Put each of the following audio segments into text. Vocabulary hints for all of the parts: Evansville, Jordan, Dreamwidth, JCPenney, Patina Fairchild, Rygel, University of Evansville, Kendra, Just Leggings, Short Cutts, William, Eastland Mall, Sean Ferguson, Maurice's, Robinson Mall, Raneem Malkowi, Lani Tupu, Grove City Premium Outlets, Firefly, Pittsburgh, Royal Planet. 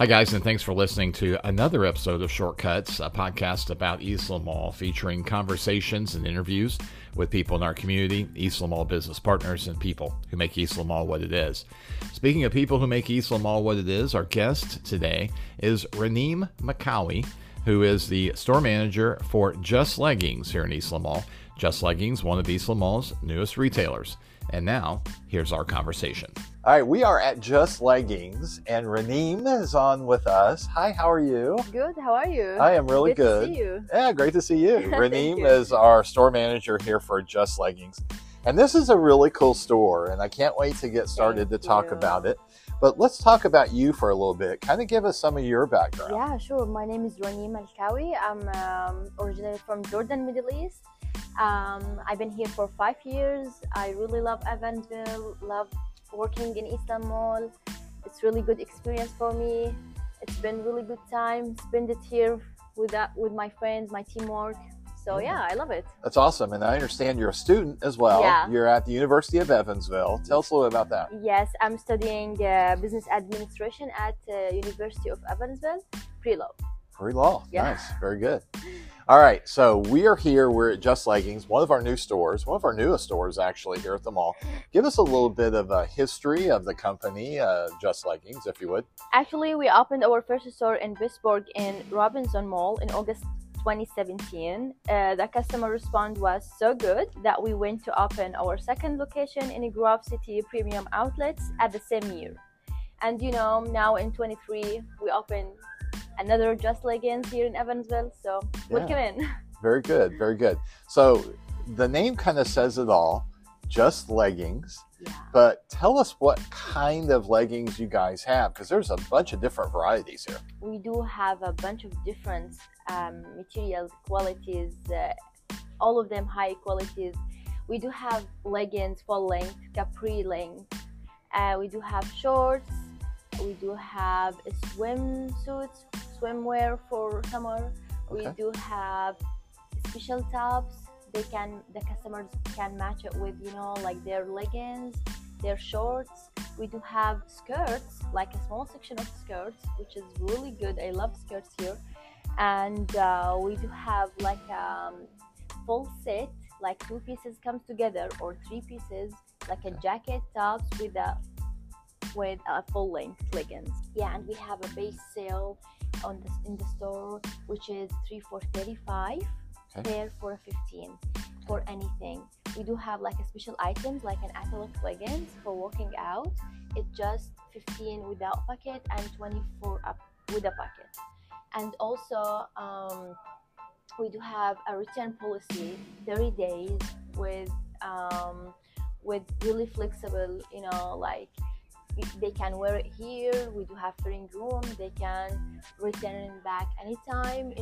Hi, guys, and thanks for listening to another episode of Shortcuts, a podcast about Eastland Mall featuring conversations and interviews with people in our community, Eastland Mall business partners, and people who make Eastland Mall what it is. Speaking of people who make Eastland Mall what it is, our guest today is Raneem Malkowi, who is the store manager for Just Leggings here in Eastland Mall. Just Leggings, one of Eastland Mall's newest retailers. And now, here's our conversation. All right, we are at Just Leggings, and Raneem is on with us. Hi, how are you? Good, how are you? I am really good. Good to see you. Yeah, great to see you. Raneem is our store manager here for Just Leggings. And this is a really cool store, and I can't wait to get started to talk about it. But let's talk about you for a little bit. Kind of give us some of your background. Yeah, sure. My name is Raneem Malkowi. I'm originally from Jordan, Middle East. I've been here for 5 years. I really love Evansville, love working in Eastland Mall. It's really good experience for me. It's been really good time. Spend it here with my friends, my teamwork. So yeah, I love it. That's awesome. And I understand you're a student as well. Yeah. You're at the University of Evansville. Tell us a little about that. Yes, I'm studying business administration at University of Evansville, pre-law. Pre-law. Yeah. Nice. Very good. All right. So we are here. We're at Just Leggings, one of our new stores, one of our newest stores actually here at the mall. Give us a little bit of a history of the company, Just Leggings, if you would. Actually, we opened our first store in Pittsburgh in Robinson Mall in August 2017. The customer response was so good that we went to open our second location in Grove City Premium Outlets at the same year. And you know, now in 2023, we opened another Just Leggings here in Evansville, so welcome in. Very good, very good. So the name kind of says it all, Just Leggings. Yeah. But tell us what kind of leggings you guys have, because there's a bunch of different varieties here. We do have a bunch of different materials, qualities, all of them high qualities. We do have leggings, full length, capri length. We do have shorts. We do have swimsuits, swimwear for summer. Okay. We do have special tops. The customers can match it with, you know, like their leggings, their shorts. We do have skirts, like a small section of skirts, which is really good. I love skirts here. And we do have like a full set, like two pieces comes together, or three pieces, like a jacket tops with a full length leggings. Yeah, and we have a base sale in the store, which is 3 for $35, there for $15 for anything. We do have like a special items like an athletic leggings for walking out. It's just $15 without pocket and $24 with a pocket. And also we do have a return policy, 30 days with really flexible, you know, like they can wear it here. We do have clearing room. They can return it back anytime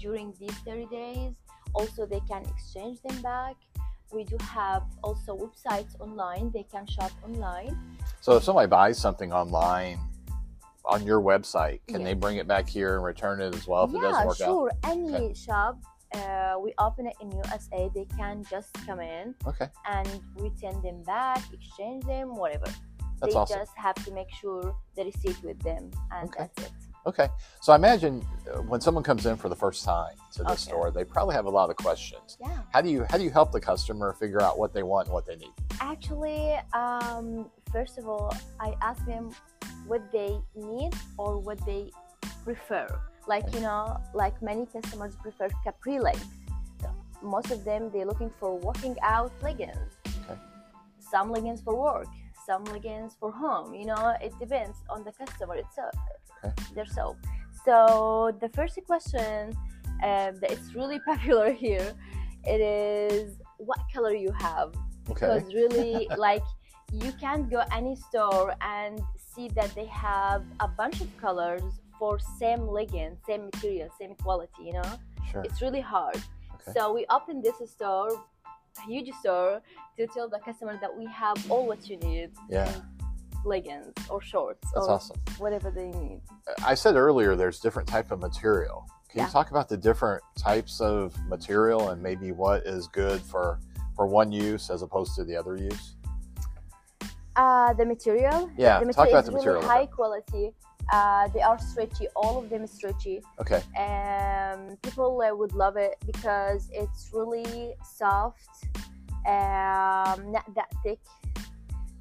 during these 30 days. Also, they can exchange them back. We do have also websites online. They can shop online. So if somebody buys something online on your website, can they bring it back here and return it as well if it doesn't work out? Yeah, sure. Any shop. We open it in USA. They can just come in and return them back, exchange them, whatever. That's awesome. Just have to make sure the receipt with them, and that's it. Okay. So I imagine when someone comes in for the first time to the store, they probably have a lot of questions. Yeah. How do you help the customer figure out what they want and what they need? Actually, first of all, I ask them what they need or what they prefer. Like, you know, like many customers prefer capri legs. Yeah. Most of them, they're looking for working out leggings. Okay. Some leggings for work. Some leggings for home, you know, it depends on the customer itself, their soap. So the first question that it's really popular here, it is what color you have, because really like you can't go any store and see that they have a bunch of colors for same leggings, same material, same quality, you know, it's really hard. So we opened this store, huge store, to tell the customer that we have all what you need, leggings or shorts. That's awesome. Whatever they need. I said earlier there's different type of material. Can you talk about the different types of material and maybe what is good for one use as opposed to the other use? The material? Yeah, the material talk about the material. Really high quality. They are stretchy. All of them are stretchy. Okay. People would love it because it's really soft, not that thick,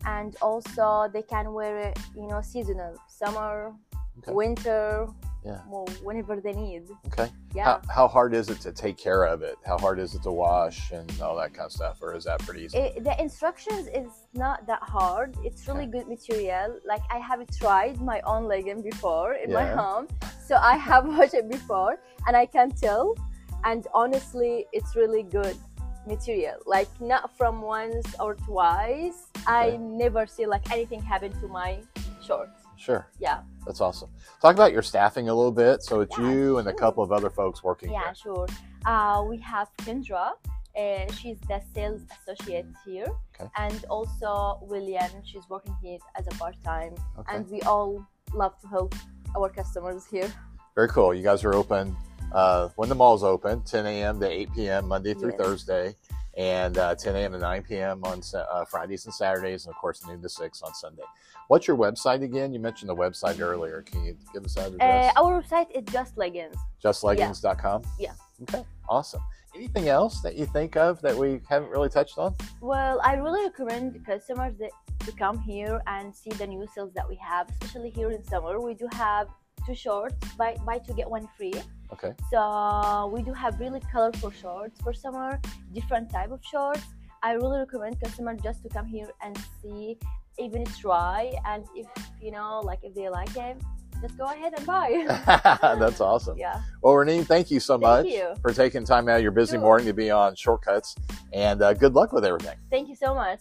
and also they can wear it, you know, seasonal, summer, okay, winter, yeah, well, whenever they need. Okay. Yeah. How hard is it to take care of it? How hard is it to wash and all that kind of stuff, or is that pretty easy? The instructions is not that hard. It's really good material. Like, I have tried my own legging before in my home, so I have watched it before, and I can tell. And honestly, it's really good material. Like, not from once or twice. Okay. I never see like anything happen to my shorts. Sure. Yeah. That's awesome. Talk about your staffing a little bit. So it's you and a couple of other folks working here. Yeah, sure. We have Kendra. She's the sales associate here. Okay. And also William. She's working here as a part-time. Okay. And we all love to help our customers here. Very cool. You guys are open when the mall's open, 10 a.m. to 8 p.m. Monday through Thursday. And 10 a.m. to 9 p.m. on Fridays and Saturdays, and of course noon to 6 on Sunday. What's your website again? You mentioned the website earlier. Can you give us that address? Our website is Just Leggings. JustLeggings.com? Yeah. Okay, awesome. Anything else that you think of that we haven't really touched on? Well, I really recommend customers to come here and see the new sales that we have, especially here in summer. We do have two shorts, buy two, get one free. Okay. So we do have really colorful shorts for summer, different type of shorts. I really recommend customers just to come here and see, even try, and if you know, like if they like it, just go ahead and buy. That's awesome. Yeah. Well, Raneem, thank you so much for taking time out of your busy morning to be on Shortcuts, and good luck with everything. Thank you so much.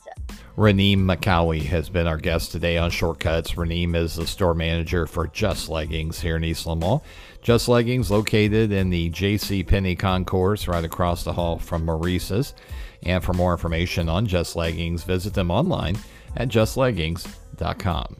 Raneem Malkowi has been our guest today on Shortcuts. Raneem is the store manager for Just Leggings here in Eastland Mall. Just Leggings, located in the JCPenney Concourse right across the hall from Maurice's. And for more information on Just Leggings, visit them online at justleggings.com.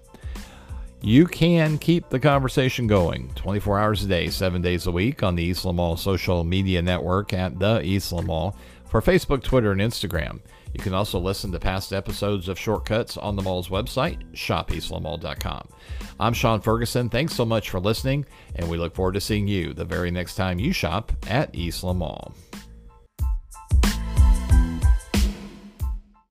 You can keep the conversation going 24 hours a day, 7 days a week on the Eastland Mall social media network at The Eastland Mall for Facebook, Twitter, and Instagram. You can also listen to past episodes of Shortcuts on the mall's website, shopeastlandmall.com. I'm Sean Ferguson. Thanks so much for listening, and we look forward to seeing you the very next time you shop at Eastland Mall.